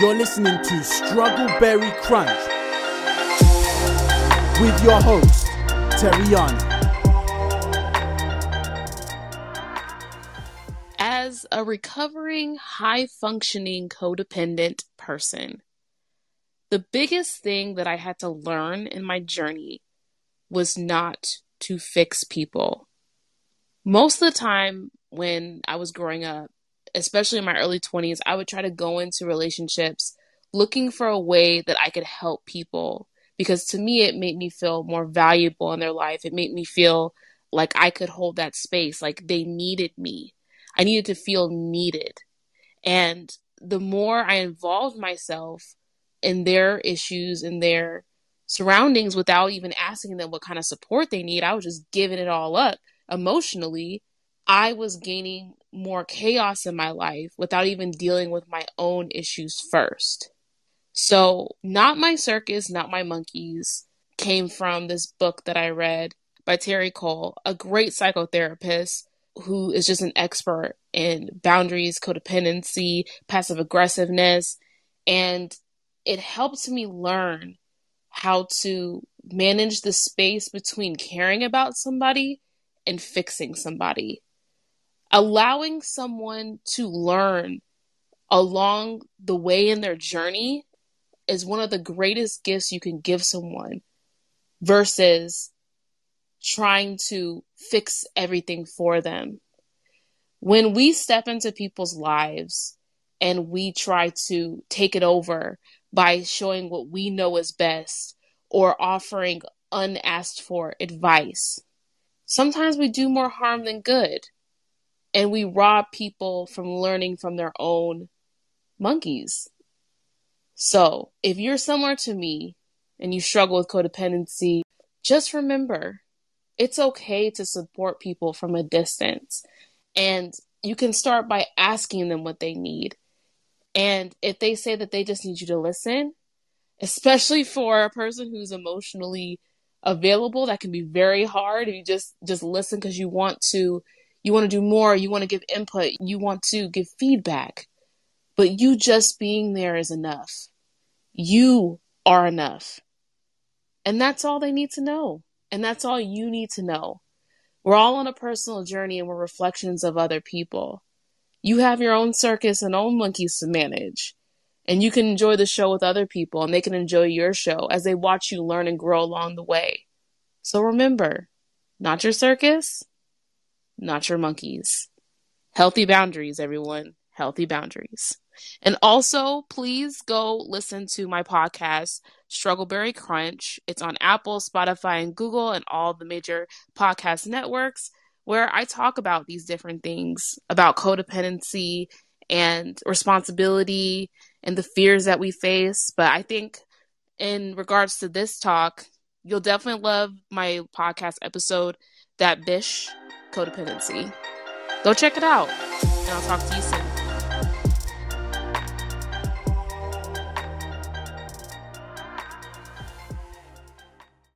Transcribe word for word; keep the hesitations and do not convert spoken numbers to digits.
You're listening to Struggleberry Crunch with your host, Terriyana. As a recovering, high-functioning, codependent person, the biggest thing that I had to learn in my journey was not to fix people. Most of the time when I was growing up, especially in my early twenties, I would try to go into relationships looking for a way that I could help people, because to me, it made me feel more valuable in their life. It made me feel like I could hold that space, like they needed me. I needed to feel needed. And the more I involved myself in their issues and their surroundings without even asking them what kind of support they need, I was just giving it all up emotionally. I was gaining more chaos in my life without even dealing with my own issues first. So Not My Circus, Not My Monkeys came from this book that I read by Terry Cole, a great psychotherapist who is just an expert in boundaries, codependency, passive aggressiveness. And it helped me learn how to manage the space between caring about somebody and fixing somebody. Allowing someone to learn along the way in their journey is one of the greatest gifts you can give someone, versus trying to fix everything for them. When we step into people's lives and we try to take it over by showing what we know is best or offering unasked for advice, sometimes we do more harm than good. And we rob people from learning from their own monkeys. So if you're similar to me and you struggle with codependency, just remember, it's okay to support people from a distance. And you can start by asking them what they need. And if they say that they just need you to listen, especially for a person who's emotionally available, that can be very hard. If you just, just listen because you want to You want to do more. You want to give input. You want to give feedback. But you just being there is enough. You are enough. And that's all they need to know. And that's all you need to know. We're all on a personal journey and we're reflections of other people. You have your own circus and own monkeys to manage. And you can enjoy the show with other people and they can enjoy your show as they watch you learn and grow along the way. So remember, not your circus, not your monkeys. Healthy boundaries, everyone. Healthy boundaries. And also, please go listen to my podcast, Struggleberry Crunch. It's on Apple, Spotify, and Google, and all the major podcast networks, where I talk about these different things, about codependency and responsibility and the fears that we face. But I think in regards to this talk, you'll definitely love my podcast episode, That Bish Codependency. Go check it out, and I'll talk to you soon.